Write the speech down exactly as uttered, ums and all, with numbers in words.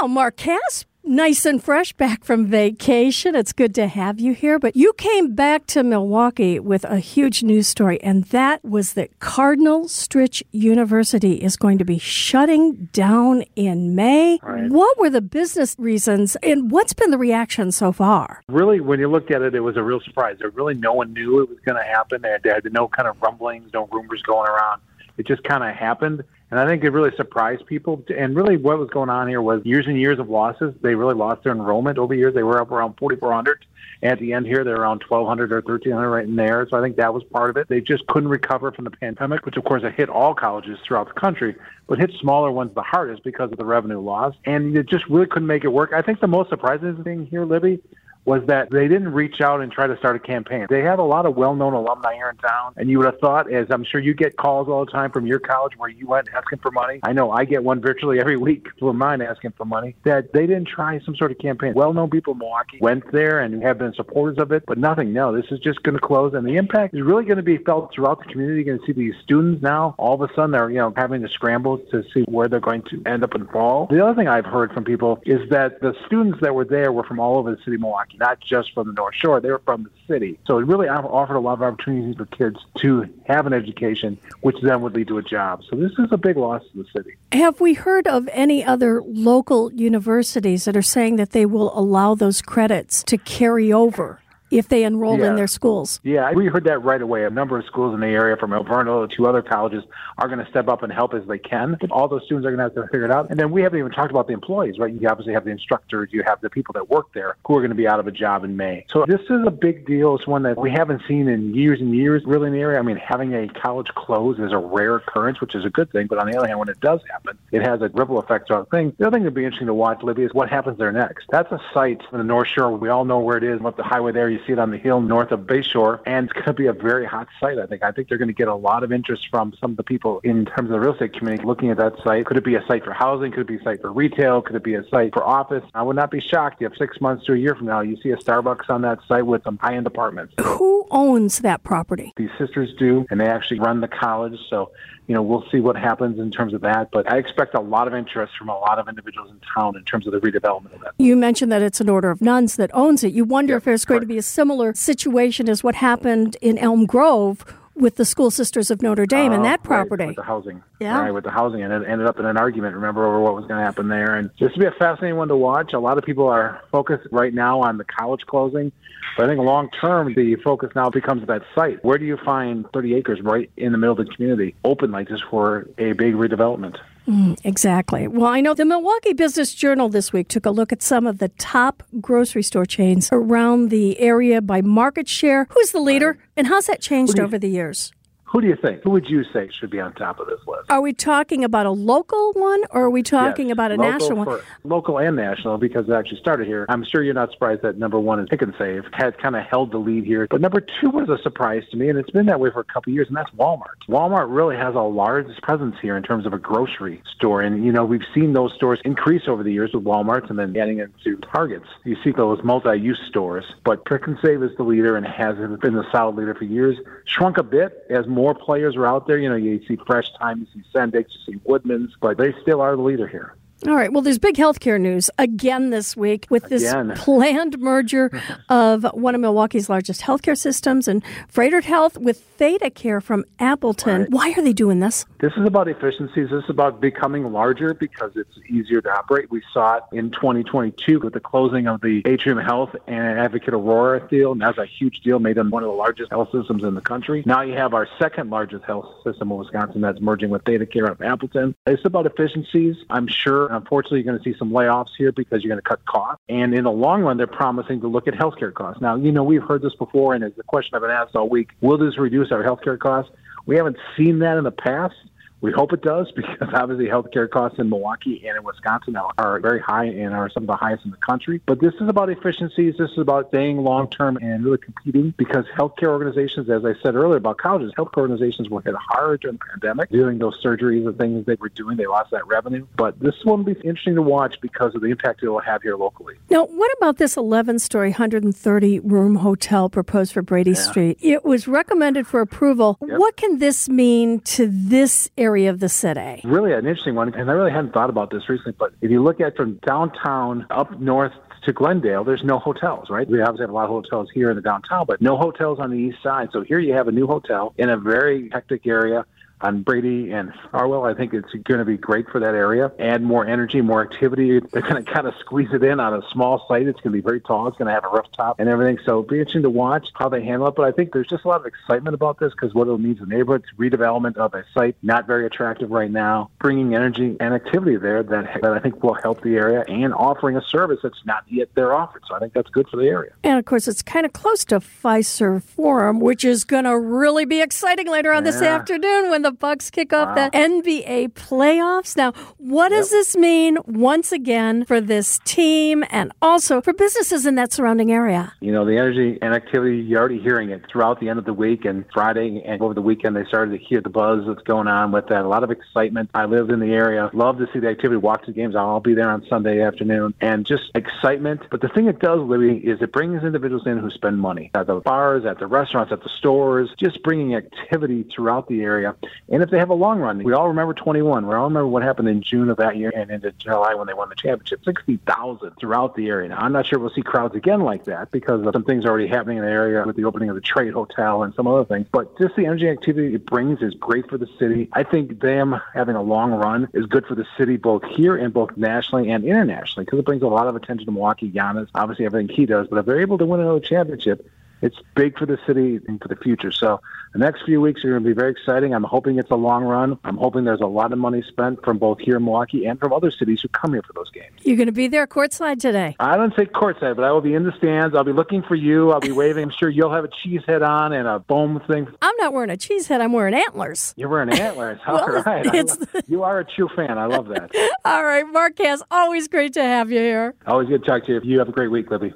Well, Mark Kass, nice and fresh back from vacation. It's good to have you here. But you came back to Milwaukee with a huge news story, and that was that Cardinal Stritch University is going to be shutting down in May. Right. What were the business reasons, and what's been the reaction so far? Really, when you looked at it, it was a real surprise. There really no one knew it was going to happen. There had no kind of rumblings, no rumors going around. It just kind of happened. And I think it really surprised people. And really what was going on here was years and years of losses. They really lost their enrollment over years. They were up around forty-four hundred. At the end here, they're around twelve hundred or thirteen hundred right in there. So I think that was part of it. They just couldn't recover from the pandemic, which, of course, it hit all colleges throughout the country, but hit smaller ones the hardest because of the revenue loss. And it just really couldn't make it work. I think the most surprising thing here, Libby, was that they didn't reach out and try to start a campaign. They have a lot of well-known alumni here in town, and you would have thought, as I'm sure you get calls all the time from your college where you went asking for money. I know I get one virtually every week from mine asking for money, that they didn't try some sort of campaign. Well-known people in Milwaukee went there and have been supporters of it, but nothing. No, this is just going to close, and the impact is really going to be felt throughout the community. You're going to see these students now, all of a sudden, they're you know having to scramble to see where they're going to end up in fall. The other thing I've heard from people is that the students that were there were from all over the city of Milwaukee, not just from the North Shore. They were from the city. So it really offered a lot of opportunities for kids to have an education, which then would lead to a job. So this is a big loss to the city. Have we heard of any other local universities that are saying that they will allow those credits to carry over if they enrolled yeah. in their schools? Yeah, we heard that right away. A number of schools in the area, from Alverno to two other colleges, are going to step up and help as they can. All those students are going to have to figure it out. And then we haven't even talked about the employees, right? You obviously have the instructors, you have the people that work there who are going to be out of a job in May. So this is a big deal. It's one that we haven't seen in years and years, really, in the area. I mean, having a college close is a rare occurrence, which is a good thing. But on the other hand, when it does happen, it has a ripple effect on things. The other thing that would be interesting to watch, Libby, is what happens there next. That's a site in the North Shore. We all know where it is and what the highway there. You see it on the hill north of Bayshore, and it's going to be a very hot site, I think. I think they're going to get a lot of interest from some of the people in terms of the real estate community looking at that site. Could it be a site for housing? Could it be a site for retail? Could it be a site for office? I would not be shocked if six months to a year from now, you see a Starbucks on that site with some high-end apartments. Who owns that property? These sisters do, and they actually run the college, so you know, we'll see what happens in terms of that. But I expect a lot of interest from a lot of individuals in town in terms of the redevelopment of that. You mentioned that it's an order of nuns that owns it. You wonder yeah, if there's going correct. to be a similar situation as what happened in Elm Grove with the School Sisters of Notre Dame uh, and that property. Right, with the housing. Yeah. Right, with the housing. And it ended up in an argument, remember, over what was going to happen there. And this will be a fascinating one to watch. A lot of people are focused right now on the college closing. But I think long term, the focus now becomes that site. Where do you find thirty acres right in the middle of the community open like this for a big redevelopment? Mm, exactly. Well, I know the Milwaukee Business Journal this week took a look at some of the top grocery store chains around the area by market share. Who's the leader, and how's that changed over the years? Who do you think? Who would you say should be on top of this list? Are we talking about a local one, or are we talking yes, about a national one? Local and national, because it actually started here. I'm sure you're not surprised that number one is Pick and Save has kind of held the lead here. But number two was a surprise to me, and it's been that way for a couple of years, and that's Walmart. Walmart really has a large presence here in terms of a grocery store. And, you know, we've seen those stores increase over the years with Walmart's and then adding it to Targets. You see those multi-use stores. But Pick and Save is the leader and has been the solid leader for years. Shrunk a bit as more More players are out there. You know, you see Fresh Times, you see Sendik's, you see Woodmans, but they still are the leader here. All right. Well, there's big healthcare news again this week with this again. planned merger of one of Milwaukee's largest healthcare systems and Froedtert Health with ThetaCare from Appleton. Right. Why are they doing this? This is about efficiencies. This is about becoming larger because it's easier to operate. We saw it in twenty twenty-two with the closing of the Atrium Health and Advocate Aurora deal. And that's a huge deal, made them one of the largest health systems in the country. Now you have our second largest health system in Wisconsin that's merging with ThetaCare of Appleton. It's about efficiencies. I'm sure Unfortunately, you're going to see some layoffs here because you're going to cut costs. And in the long run, they're promising to look at healthcare costs. Now, you know, we've heard this before, and it's the question I've been asked all week, will this reduce our healthcare costs? We haven't seen that in the past. We hope it does because obviously healthcare costs in Milwaukee and in Wisconsin are very high and are some of the highest in the country. But this is about efficiencies. This is about staying long-term and really competing because healthcare organizations, as I said earlier about colleges, healthcare organizations were hit hard during the pandemic, doing those surgeries and things they were doing. They lost that revenue. But this one will be interesting to watch because of the impact it will have here locally. Now, what about this eleven-story, one hundred thirty room hotel proposed for Brady yeah. Street? It was recommended for approval. Yep. What can this mean to this area area of the city? Really an interesting one, and I really hadn't thought about this recently, but if you look at from downtown up north to Glendale, there's no hotels, right? We obviously have a lot of hotels here in the downtown, but no hotels on the east side. So here you have a new hotel in a very hectic area on Brady and Farwell. I think it's going to be great for that area. Add more energy, more activity. They're going to kind of squeeze it in on a small site. It's going to be very tall. It's going to have a rooftop and everything. So it'll be interesting to watch how they handle it. But I think there's just a lot of excitement about this because what it'll mean to the neighborhood is redevelopment of a site, not very attractive right now, bringing energy and activity there that, that I think will help the area and offering a service that's not yet there offered. So I think that's good for the area. And, of course, it's kind of close to Fiserv Forum, which is going to really be exciting later on yeah. this afternoon when the The Bucks kick off wow. the N B A playoffs. Now, what yep. does this mean once again for this team and also for businesses in that surrounding area? You know, the energy and activity, you're already hearing it throughout the end of the week and Friday and over the weekend, they started to hear the buzz that's going on with that. A lot of excitement. I live in the area. Love to see the activity, walk to the games. I'll be there on Sunday afternoon and just excitement. But the thing it does, Libby, is it brings individuals in who spend money at the bars, at the restaurants, at the stores, just bringing activity throughout the area. And if they have a long run, we all remember twenty-one. We all remember what happened in June of that year and into July when they won the championship. sixty thousand throughout the area. Now, I'm not sure we'll see crowds again like that because of some things already happening in the area with the opening of the Trade Hotel and some other things. But just the energy activity it brings is great for the city. I think them having a long run is good for the city both here and both nationally and internationally because it brings a lot of attention to Milwaukee, Giannis, obviously everything he does. But if they're able to win another championship, it's big for the city and for the future. So the next few weeks are going to be very exciting. I'm hoping it's a long run. I'm hoping there's a lot of money spent from both here in Milwaukee and from other cities who come here for those games. You're going to be there courtside today? I don't say courtside, but I will be in the stands. I'll be looking for you. I'll be waving. I'm sure you'll have a cheese head on and a bone thing. I'm not wearing a cheese head. I'm wearing antlers. You're wearing antlers. All well, right. It's love, the... You are a true fan. I love that. All right, Mark Kass, always great to have you here. Always good to talk to you. You have a great week, Libby.